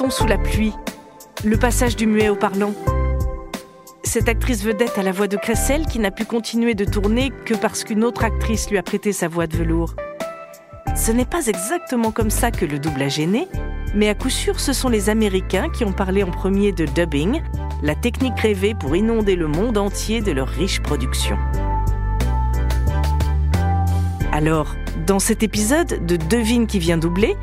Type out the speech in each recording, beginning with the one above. Chantons sous la pluie, le passage du muet au parlant. Cette actrice vedette à la voix de Cressel qui n'a pu continuer de tourner que parce qu'une autre actrice lui a prêté sa voix de velours. Ce n'est pas exactement comme ça que le doublage est né, mais à coup sûr, ce sont les Américains qui ont parlé en premier de dubbing, la technique rêvée pour inonder le monde entier de leurs riches productions. Alors, dans cet épisode de Devine qui vient doubler,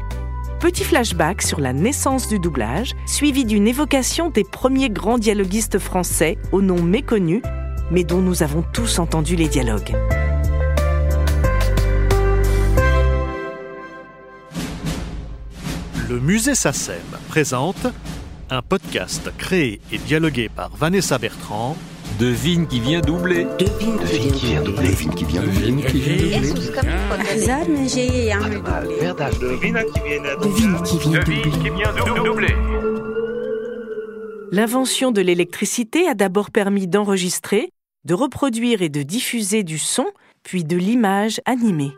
petit flashback sur la naissance du doublage, suivi d'une évocation des premiers grands dialoguistes français au nom méconnu, mais dont nous avons tous entendu les dialogues. Le musée SACEM présente un podcast créé et dialogué par Vanessa Bertrand. Devine qui vient doubler. Devine qui vient doubler. Devine qui vient doubler. Devine qui vient doubler. Devine qui vient doubler. L'invention de l'électricité a d'abord permis d'enregistrer, de reproduire et de diffuser du son, puis de l'image animée.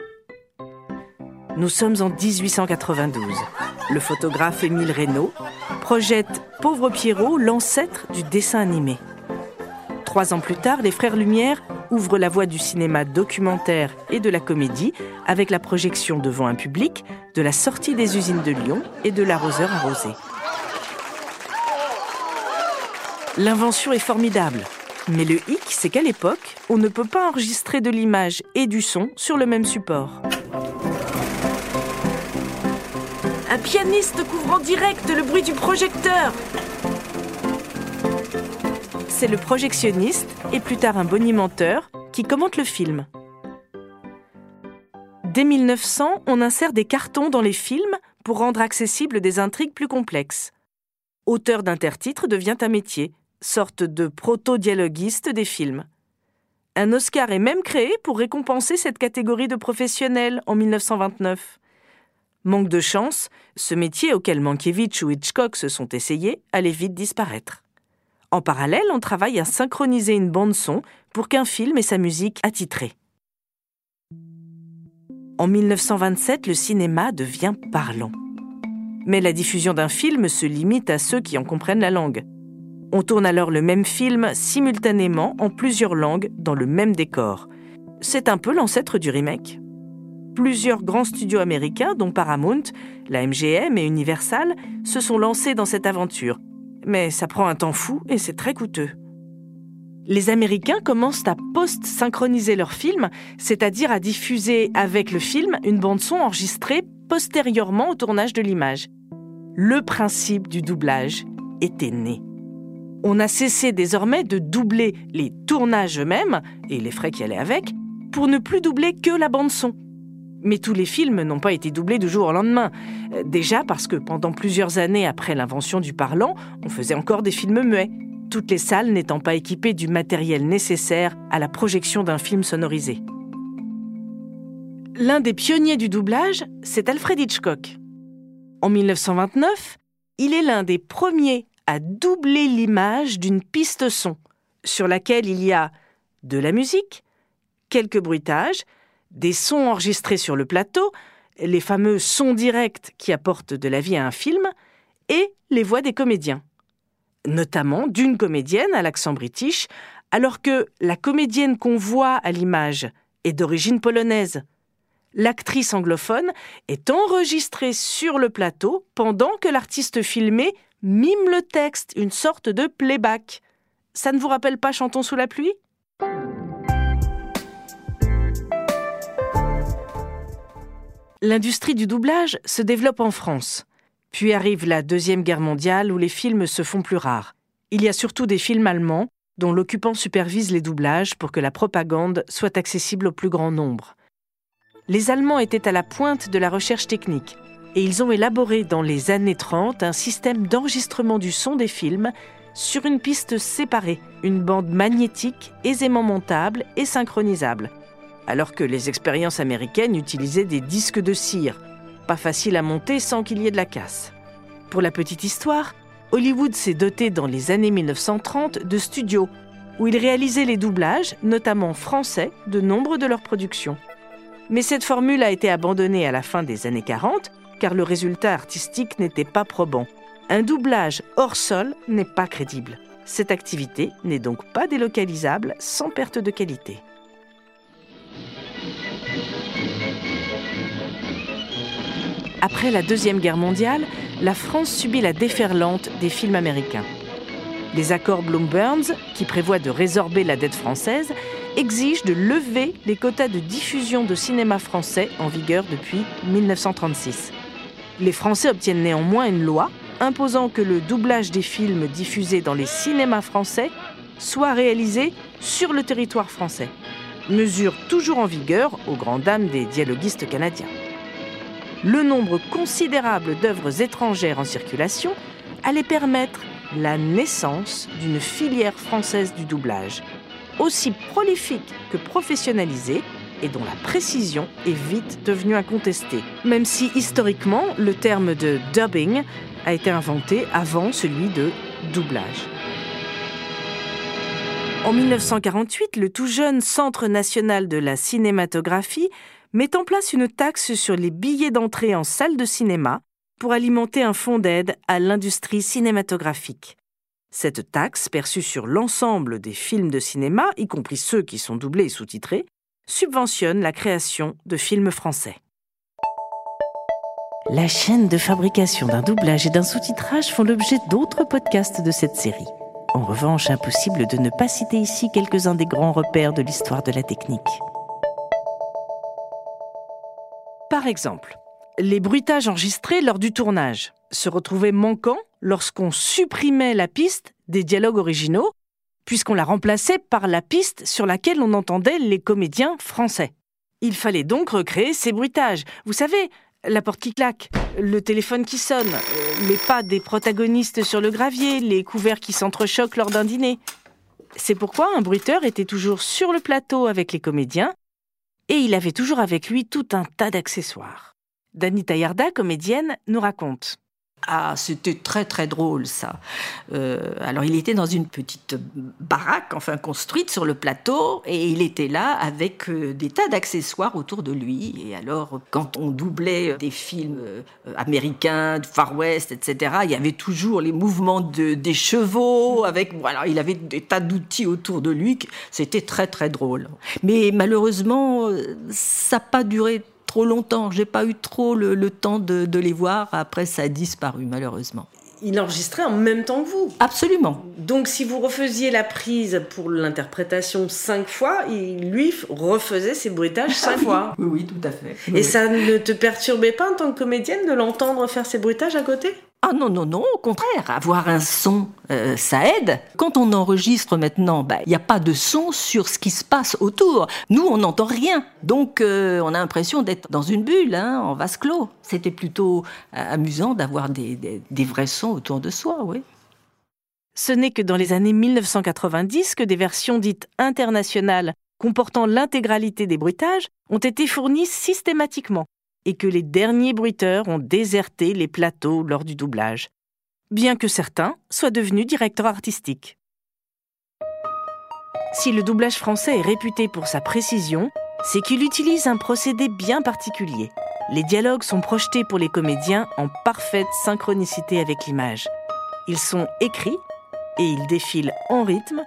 Nous sommes en 1892. Le photographe Émile Reynaud projette Pauvre Pierrot, l'ancêtre du dessin animé. 3 ans plus tard, les Frères Lumière ouvrent la voie du cinéma documentaire et de la comédie avec la projection devant un public de La sortie des usines de Lyon et de L'arroseur arrosé. L'invention est formidable, mais le hic, c'est qu'à l'époque, on ne peut pas enregistrer de l'image et du son sur le même support. Un pianiste couvre en direct le bruit du projecteur. C'est le projectionniste, et plus tard un bonimenteur, qui commente le film. Dès 1900, on insère des cartons dans les films pour rendre accessibles des intrigues plus complexes. Auteur d'intertitres devient un métier, sorte de proto-dialoguiste des films. Un Oscar est même créé pour récompenser cette catégorie de professionnels en 1929. Manque de chance, ce métier auquel Mankiewicz ou Hitchcock se sont essayés allait vite disparaître. En parallèle, on travaille à synchroniser une bande-son pour qu'un film ait sa musique attitrée. En 1927, le cinéma devient parlant. Mais la diffusion d'un film se limite à ceux qui en comprennent la langue. On tourne alors le même film simultanément en plusieurs langues dans le même décor. C'est un peu l'ancêtre du remake. Plusieurs grands studios américains, dont Paramount, la MGM et Universal, se sont lancés dans cette aventure. Mais ça prend un temps fou et c'est très coûteux. Les Américains commencent à post-synchroniser leurs films, c'est-à-dire à diffuser avec le film une bande-son enregistrée postérieurement au tournage de l'image. Le principe du doublage était né. On a cessé désormais de doubler les tournages eux-mêmes, et les frais qui allaient avec, pour ne plus doubler que la bande-son. Mais tous les films n'ont pas été doublés du jour au lendemain. Déjà parce que pendant plusieurs années après l'invention du parlant, on faisait encore des films muets, toutes les salles n'étant pas équipées du matériel nécessaire à la projection d'un film sonorisé. L'un des pionniers du doublage, c'est Alfred Hitchcock. En 1929, il est l'un des premiers à doubler l'image d'une piste son, sur laquelle il y a de la musique, quelques bruitages, des sons enregistrés sur le plateau, les fameux sons directs qui apportent de la vie à un film, et les voix des comédiens. Notamment d'une comédienne à l'accent british, alors que la comédienne qu'on voit à l'image est d'origine polonaise. L'actrice anglophone est enregistrée sur le plateau pendant que l'artiste filmé mime le texte, une sorte de playback. Ça ne vous rappelle pas Chantons sous la pluie ? L'industrie du doublage se développe en France. Puis arrive la Deuxième Guerre mondiale où les films se font plus rares. Il y a surtout des films allemands dont l'occupant supervise les doublages pour que la propagande soit accessible au plus grand nombre. Les Allemands étaient à la pointe de la recherche technique et ils ont élaboré dans les années 30 un système d'enregistrement du son des films sur une piste séparée, une bande magnétique aisément montable et synchronisable. Alors que les expériences américaines utilisaient des disques de cire, pas facile à monter sans qu'il y ait de la casse. Pour la petite histoire, Hollywood s'est doté dans les années 1930 de studios, où ils réalisaient les doublages, notamment français, de nombre de leurs productions. Mais cette formule a été abandonnée à la fin des années 40, car le résultat artistique n'était pas probant. Un doublage hors sol n'est pas crédible. Cette activité n'est donc pas délocalisable sans perte de qualité. Après la Deuxième Guerre mondiale, la France subit la déferlante des films américains. Les accords Blum-Byrnes, qui prévoient de résorber la dette française, exigent de lever les quotas de diffusion de cinéma français en vigueur depuis 1936. Les Français obtiennent néanmoins une loi imposant que le doublage des films diffusés dans les cinémas français soit réalisé sur le territoire français. Mesure toujours en vigueur aux grandes dames des dialoguistes canadiens. Le nombre considérable d'œuvres étrangères en circulation allait permettre la naissance d'une filière française du doublage, aussi prolifique que professionnalisée et dont la précision est vite devenue incontestée, même si historiquement le terme de « dubbing » a été inventé avant celui de « doublage ». En 1948, le tout jeune Centre national de la cinématographie met en place une taxe sur les billets d'entrée en salle de cinéma pour alimenter un fonds d'aide à l'industrie cinématographique. Cette taxe, perçue sur l'ensemble des films de cinéma, y compris ceux qui sont doublés et sous-titrés, subventionne la création de films français. La chaîne de fabrication d'un doublage et d'un sous-titrage font l'objet d'autres podcasts de cette série. En revanche, impossible de ne pas citer ici quelques-uns des grands repères de l'histoire de la technique. Par exemple, les bruitages enregistrés lors du tournage se retrouvaient manquants lorsqu'on supprimait la piste des dialogues originaux, puisqu'on la remplaçait par la piste sur laquelle on entendait les comédiens français. Il fallait donc recréer ces bruitages. Vous savez, la porte qui claque, le téléphone qui sonne, les pas des protagonistes sur le gravier, les couverts qui s'entrechoquent lors d'un dîner. C'est pourquoi un bruiteur était toujours sur le plateau avec les comédiens, et il avait toujours avec lui tout un tas d'accessoires. Danita Yarda, comédienne, nous raconte. Ah, c'était très très drôle ça. Alors il était dans une petite baraque, enfin construite sur le plateau, et il était là avec des tas d'accessoires autour de lui. Et alors quand on doublait des films américains, du Far West, etc., il y avait toujours les mouvements des chevaux. Alors il avait des tas d'outils autour de lui, c'était très très drôle. Mais malheureusement, ça n'a pas duré trop longtemps, j'ai pas eu trop le temps de les voir, après ça a disparu malheureusement. Il enregistrait en même temps que vous? Absolument. Donc si vous refaisiez la prise pour l'interprétation 5 fois, lui refaisait ses bruitages 5 fois. Oui, oui, tout à fait. Et oui. Ça ne te perturbait pas en tant que comédienne de l'entendre faire ses bruitages à côté? Ah non, non, non, au contraire, avoir un son, ça aide. Quand on enregistre maintenant, il n'y a pas de son sur ce qui se passe autour. Nous, on n'entend rien, donc on a l'impression d'être dans une bulle, hein, en vase clos. C'était plutôt amusant d'avoir des vrais sons autour de soi, oui. Ce n'est que dans les années 1990 que des versions dites internationales, comportant l'intégralité des bruitages, ont été fournies systématiquement, et que les derniers bruiteurs ont déserté les plateaux lors du doublage, bien que certains soient devenus directeurs artistiques. Si le doublage français est réputé pour sa précision, c'est qu'il utilise un procédé bien particulier. Les dialogues sont projetés pour les comédiens en parfaite synchronicité avec l'image. Ils sont écrits et ils défilent en rythme,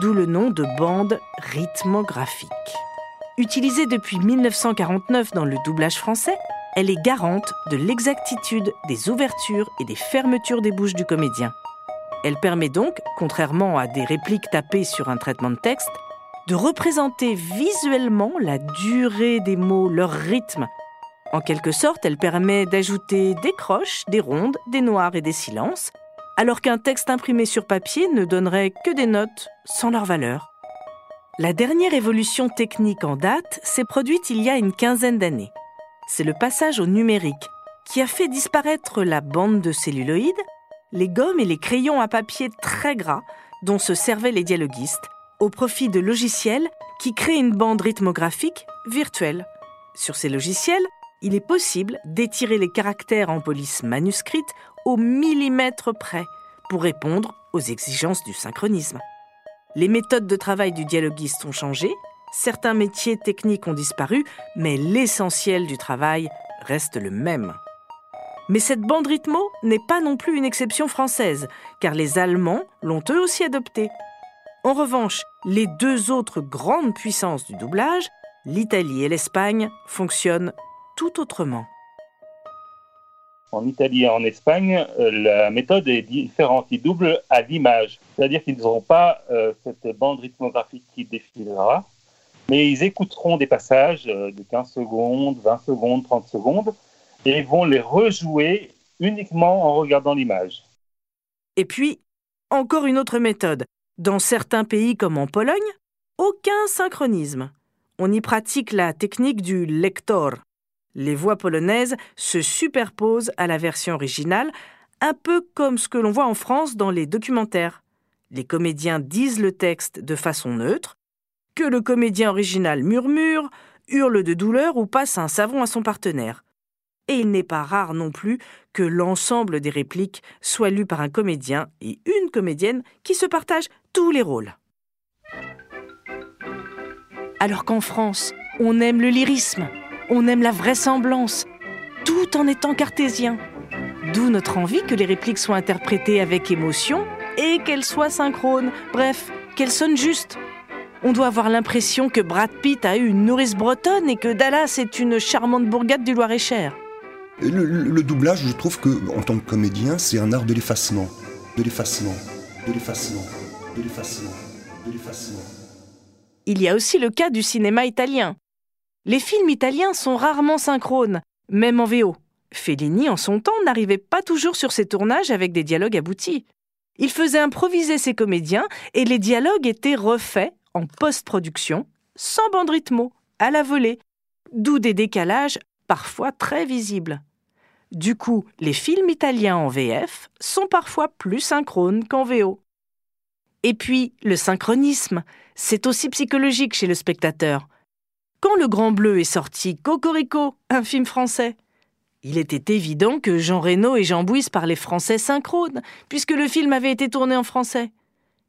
d'où le nom de bande rythmographique. Utilisée depuis 1949 dans le doublage français, elle est garante de l'exactitude des ouvertures et des fermetures des bouches du comédien. Elle permet donc, contrairement à des répliques tapées sur un traitement de texte, de représenter visuellement la durée des mots, leur rythme. En quelque sorte, elle permet d'ajouter des croches, des rondes, des noirs et des silences, alors qu'un texte imprimé sur papier ne donnerait que des notes sans leur valeur. La dernière évolution technique en date s'est produite il y a une quinzaine d'années. C'est le passage au numérique qui a fait disparaître la bande de celluloïd, les gommes et les crayons à papier très gras dont se servaient les dialoguistes, au profit de logiciels qui créent une bande rythmographique virtuelle. Sur ces logiciels, il est possible d'étirer les caractères en police manuscrite au millimètre près pour répondre aux exigences du synchronisme. Les méthodes de travail du dialoguiste ont changé, certains métiers techniques ont disparu, mais l'essentiel du travail reste le même. Mais cette bande rythmo n'est pas non plus une exception française, car les Allemands l'ont eux aussi adoptée. En revanche, les deux autres grandes puissances du doublage, l'Italie et l'Espagne, fonctionnent tout autrement. En Italie et en Espagne, la méthode est différente. Ils doublent à l'image, c'est-à-dire qu'ils n'auront pas cette bande rythmographique qui défilera, mais ils écouteront des passages de 15 secondes, 20 secondes, 30 secondes, et vont les rejouer uniquement en regardant l'image. Et puis, encore une autre méthode. Dans certains pays comme en Pologne, aucun synchronisme. On y pratique la technique du lector. Les voix polonaises se superposent à la version originale, un peu comme ce que l'on voit en France dans les documentaires. Les comédiens disent le texte de façon neutre, que le comédien original murmure, hurle de douleur ou passe un savon à son partenaire. Et il n'est pas rare non plus que l'ensemble des répliques soit lu par un comédien et une comédienne qui se partagent tous les rôles. Alors qu'en France, on aime le lyrisme, on aime la vraisemblance, tout en étant cartésien. D'où notre envie que les répliques soient interprétées avec émotion et qu'elles soient synchrones, bref, qu'elles sonnent justes. On doit avoir l'impression que Brad Pitt a eu une nourrice bretonne et que Dallas est une charmante bourgade du Loir-et-Cher. Le doublage, je trouve qu'en tant que comédien, c'est un art de l'effacement. De l'effacement, de l'effacement, de l'effacement, de l'effacement. Il y a aussi le cas du cinéma italien. Les films italiens sont rarement synchrones, même en VO. Fellini, en son temps, n'arrivait pas toujours sur ses tournages avec des dialogues aboutis. Il faisait improviser ses comédiens et les dialogues étaient refaits en post-production, sans bande rythmo, à la volée. D'où des décalages parfois très visibles. Du coup, les films italiens en VF sont parfois plus synchrones qu'en VO. Et puis, le synchronisme, c'est aussi psychologique chez le spectateur. Quand le Grand Bleu est sorti Cocorico, un film français, il était évident que Jean Reno et Jean Bouise parlaient français synchrone, puisque le film avait été tourné en français.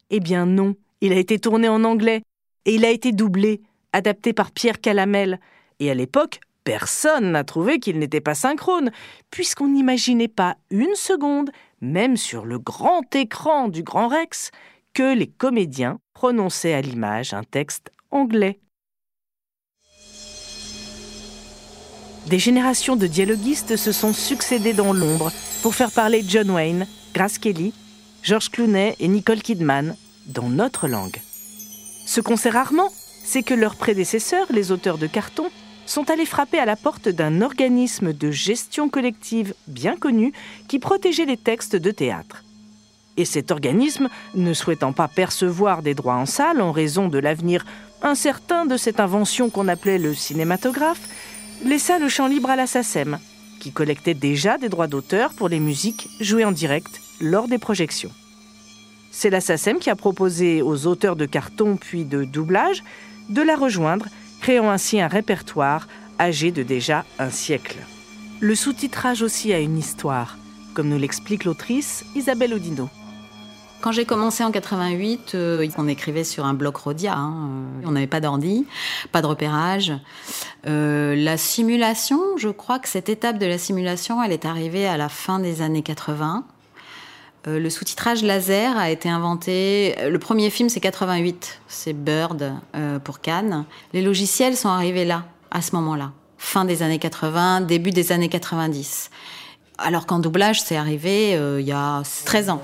Eh bien non, il a été tourné en anglais, et il a été doublé, adapté par Pierre Calamel, et à l'époque, personne n'a trouvé qu'il n'était pas synchrone, puisqu'on n'imaginait pas une seconde, même sur le grand écran du Grand Rex, que les comédiens prononçaient à l'image un texte anglais. Des générations de dialoguistes se sont succédées dans l'ombre pour faire parler John Wayne, Grace Kelly, George Clooney et Nicole Kidman dans notre langue. Ce qu'on sait rarement, c'est que leurs prédécesseurs, les auteurs de cartons, sont allés frapper à la porte d'un organisme de gestion collective bien connu qui protégeait les textes de théâtre. Et cet organisme, ne souhaitant pas percevoir des droits en salle en raison de l'avenir incertain de cette invention qu'on appelait le cinématographe, laissa le champ libre à la SACEM, qui collectait déjà des droits d'auteur pour les musiques jouées en direct lors des projections. C'est la SACEM qui a proposé aux auteurs de cartons puis de doublage de la rejoindre, créant ainsi un répertoire âgé de déjà un siècle. Le sous-titrage aussi a une histoire, comme nous l'explique l'autrice Isabelle Audino. Quand j'ai commencé en 88, on écrivait sur un bloc Rodia. On n'avait pas d'ordi, pas de repérage. La simulation, je crois que cette étape de la simulation, elle est arrivée à la fin des années 80. Le sous-titrage laser a été inventé. Le premier film, c'est 88. C'est Bird pour Cannes. Les logiciels sont arrivés là, à ce moment-là. Fin des années 80, début des années 90. Alors qu'en doublage, c'est arrivé il y a 13 ans.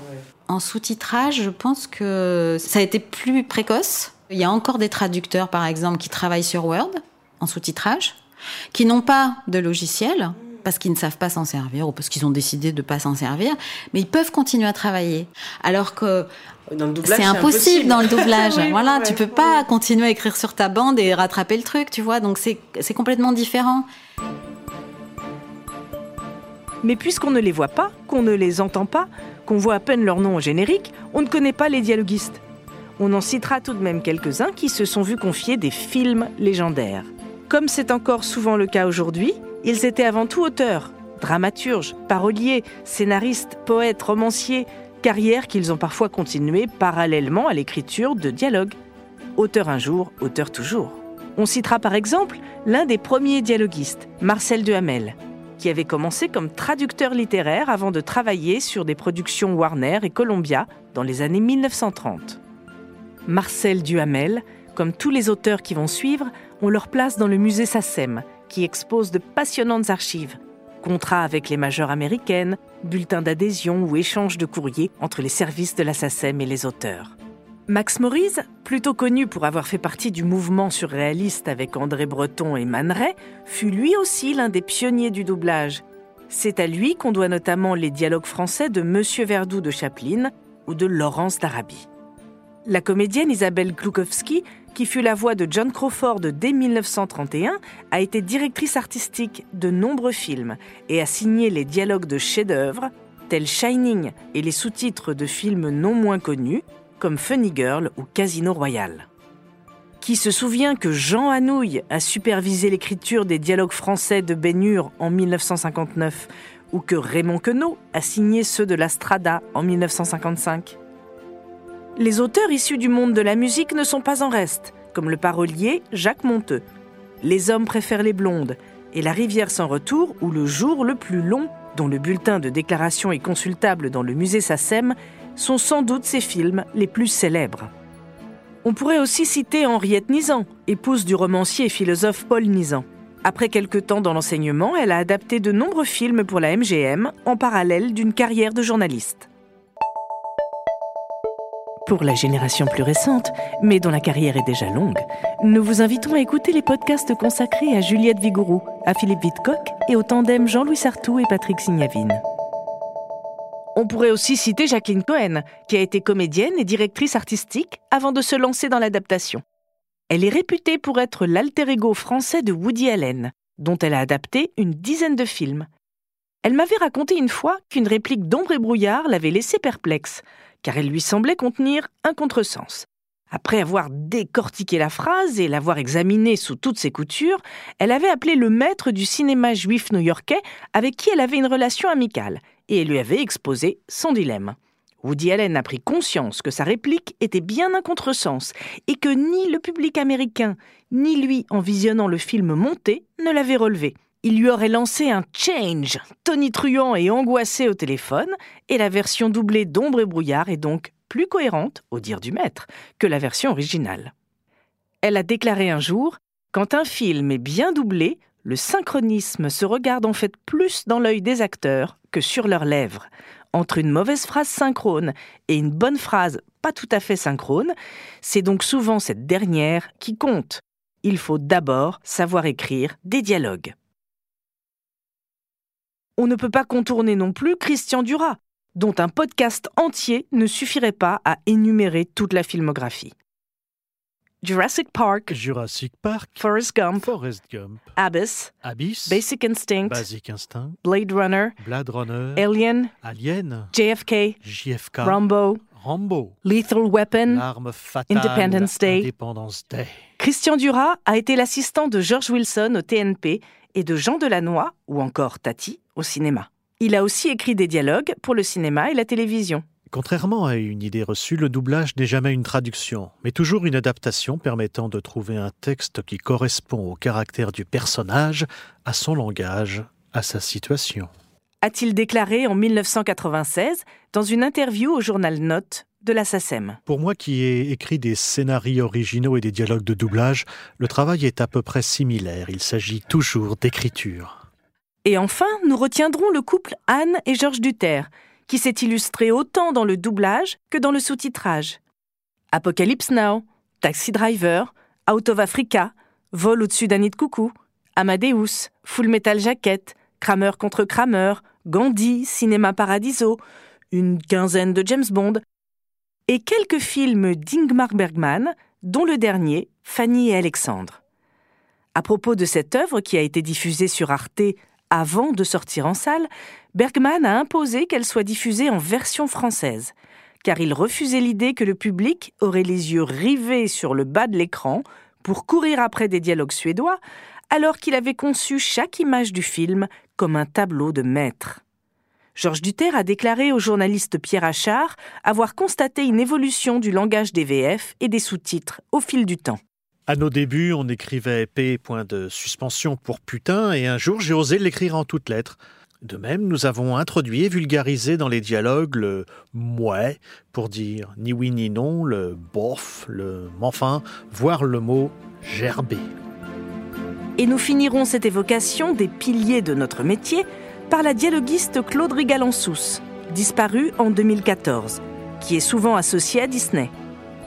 En sous-titrage, je pense que ça a été plus précoce. Il y a encore des traducteurs, par exemple, qui travaillent sur Word, en sous-titrage, qui n'ont pas de logiciel, parce qu'ils ne savent pas s'en servir ou parce qu'ils ont décidé de ne pas s'en servir, mais ils peuvent continuer à travailler. Alors que dans le doublage, c'est impossible dans le doublage. Oui, voilà, ouais, tu ne peux pas continuer à écrire sur ta bande et rattraper le truc, tu vois. Donc c'est complètement différent. Mais puisqu'on ne les voit pas, qu'on ne les entend pas, qu'on voit à peine leur nom au générique, on ne connaît pas les dialoguistes. On en citera tout de même quelques-uns qui se sont vus confier des films légendaires. Comme c'est encore souvent le cas aujourd'hui, ils étaient avant tout auteurs, dramaturges, paroliers, scénaristes, poètes, romanciers, carrières qu'ils ont parfois continuées parallèlement à l'écriture de dialogues. Auteur un jour, auteur toujours. On citera par exemple l'un des premiers dialoguistes, Marcel Duhamel. qui avait commencé comme traducteur littéraire avant de travailler sur des productions Warner et Columbia dans les années 1930. Marcel Duhamel, comme tous les auteurs qui vont suivre, ont leur place dans le musée SACEM, qui expose de passionnantes archives. Contrats avec les majeures américaines, bulletins d'adhésion ou échanges de courriers entre les services de la SACEM et les auteurs. Max Maurice, plutôt connu pour avoir fait partie du mouvement surréaliste avec André Breton et Man Ray, fut lui aussi l'un des pionniers du doublage. C'est à lui qu'on doit notamment les dialogues français de Monsieur Verdoux de Chaplin ou de Laurence d'Arabie. La comédienne Isabelle Kloukowski, qui fut la voix de John Crawford dès 1931, a été directrice artistique de nombreux films et a signé les dialogues de chefs-d'œuvre tels Shining et les sous-titres de films non moins connus comme Funny Girl ou Casino Royale. Qui se souvient que Jean Anouilh a supervisé l'écriture des dialogues français de Ben-Hur en 1959 ou que Raymond Queneau a signé ceux de La Strada en 1955 ? Les auteurs issus du monde de la musique ne sont pas en reste, comme le parolier Jacques Monteux, Les hommes préfèrent les blondes et La rivière sans retour ou Le jour le plus long, dont le bulletin de déclaration est consultable dans le musée SACEM, sont sans doute ses films les plus célèbres. On pourrait aussi citer Henriette Nizan, épouse du romancier et philosophe Paul Nizan. Après quelque temps dans l'enseignement, elle a adapté de nombreux films pour la MGM en parallèle d'une carrière de journaliste. Pour la génération plus récente, mais dont la carrière est déjà longue, nous vous invitons à écouter les podcasts consacrés à Juliette Vigouroux, à Philippe Vidcoq et au tandem Jean-Louis Sartoux et Patrick Signavine. On pourrait aussi citer Jacqueline Cohen, qui a été comédienne et directrice artistique avant de se lancer dans l'adaptation. Elle est réputée pour être l'alter ego français de Woody Allen, dont elle a adapté une dizaine de films. Elle m'avait raconté une fois qu'une réplique d'Ombre et brouillard l'avait laissée perplexe, car elle lui semblait contenir un contresens. Après avoir décortiqué la phrase et l'avoir examinée sous toutes ses coutures, elle avait appelé le maître du cinéma juif new-yorkais avec qui elle avait une relation amicale, et elle lui avait exposé son dilemme. Woody Allen a pris conscience que sa réplique était bien un contresens, et que ni le public américain, ni lui, en visionnant le film monté, ne l'avaient relevé. Il lui aurait lancé un change, tonitruant et angoissé au téléphone, et la version doublée d'Ombre et brouillard est donc plus cohérente, au dire du maître, que la version originale. Elle a déclaré un jour « Quand un film est bien doublé, le synchronisme se regarde en fait plus dans l'œil des acteurs que sur leurs lèvres. Entre une mauvaise phrase synchrone et une bonne phrase pas tout à fait synchrone, c'est donc souvent cette dernière qui compte. Il faut d'abord savoir écrire des dialogues. » On ne peut pas contourner non plus Christian Duras, dont un podcast entier ne suffirait pas à énumérer toute la filmographie. Jurassic Park, Forrest Gump, Abyss, Basic Instinct, Blade Runner, Alien, JFK, Rambo, Lethal Weapon, L'arme fatale, Independence Day. Christian Duras a été l'assistant de George Wilson au TNP et de Jean Delannoy, ou encore Tati, au cinéma. Il a aussi écrit des dialogues pour le cinéma et la télévision. Contrairement à une idée reçue, le doublage n'est jamais une traduction, mais toujours une adaptation permettant de trouver un texte qui correspond au caractère du personnage, à son langage, à sa situation. A-t-il déclaré en 1996, dans une interview au journal Note de la SACEM. Pour moi qui ai écrit des scénarios originaux et des dialogues de doublage, le travail est à peu près similaire. Il s'agit toujours d'écriture. Et enfin, nous retiendrons le couple Anne et Georges Duterre, qui s'est illustré autant dans le doublage que dans le sous-titrage. Apocalypse Now, Taxi Driver, Out of Africa, Vol au-dessus d'un nid de coucou, Amadeus, Full Metal Jacket, Kramer contre Kramer, Gandhi, Cinéma Paradiso, une quinzaine de James Bond, et quelques films d'Ingmar Bergman, dont le dernier, Fanny et Alexandre. À propos de cette œuvre qui a été diffusée sur Arte avant de sortir en salle, Bergman a imposé qu'elle soit diffusée en version française, car il refusait l'idée que le public aurait les yeux rivés sur le bas de l'écran pour courir après des dialogues suédois, alors qu'il avait conçu chaque image du film comme un tableau de maître. Georges Duterre a déclaré au journaliste Pierre Achard avoir constaté une évolution du langage des VF et des sous-titres au fil du temps. À nos débuts, on écrivait P. de suspension pour putain et un jour j'ai osé l'écrire en toutes lettres. De même, nous avons introduit et vulgarisé dans les dialogues le « mouais » pour dire ni oui ni non, le « bof », le « m'enfin », voire le mot « gerber ». Et nous finirons cette évocation des piliers de notre métier par la dialoguiste Claude Rigalensouz, disparue en 2014, qui est souvent associée à Disney.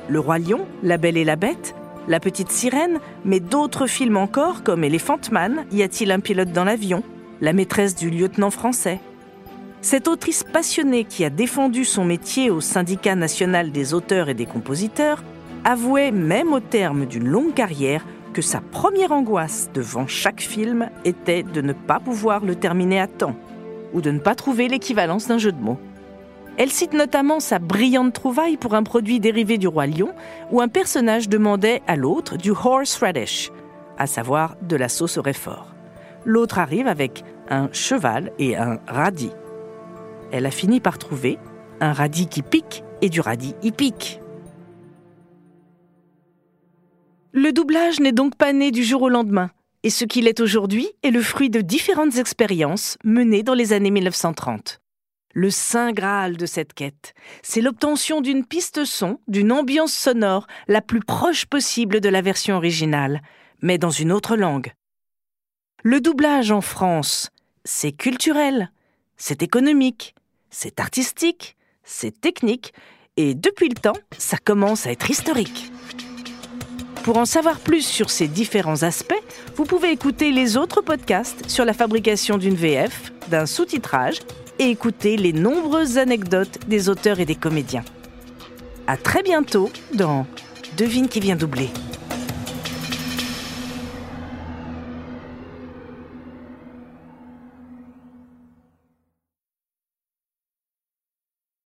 Le Roi Lion, La Belle et la Bête, La Petite Sirène, mais d'autres films encore comme Elephant Man, Y a-t-il un pilote dans l'avion, La maîtresse du lieutenant français. Cette autrice passionnée qui a défendu son métier au syndicat national des auteurs et des compositeurs avouait, même au terme d'une longue carrière, que sa première angoisse devant chaque film était de ne pas pouvoir le terminer à temps ou de ne pas trouver l'équivalence d'un jeu de mots. Elle cite notamment sa brillante trouvaille pour un produit dérivé du Roi Lion où un personnage demandait à l'autre du horseradish, à savoir de la sauce au réfort. L'autre arrive avec un cheval et un radis. Elle a fini par trouver un radis qui pique et du radis hippique. Le doublage n'est donc pas né du jour au lendemain, et ce qu'il est aujourd'hui est le fruit de différentes expériences menées dans les années 1930. Le saint graal de cette quête, c'est l'obtention d'une piste son, d'une ambiance sonore la plus proche possible de la version originale, mais dans une autre langue. Le doublage en France, c'est culturel, c'est économique, c'est artistique, c'est technique, et depuis le temps, ça commence à être historique. Pour en savoir plus sur ces différents aspects, vous pouvez écouter les autres podcasts sur la fabrication d'une VF, d'un sous-titrage, et écouter les nombreuses anecdotes des auteurs et des comédiens. À très bientôt dans « Devine qui vient doubler ».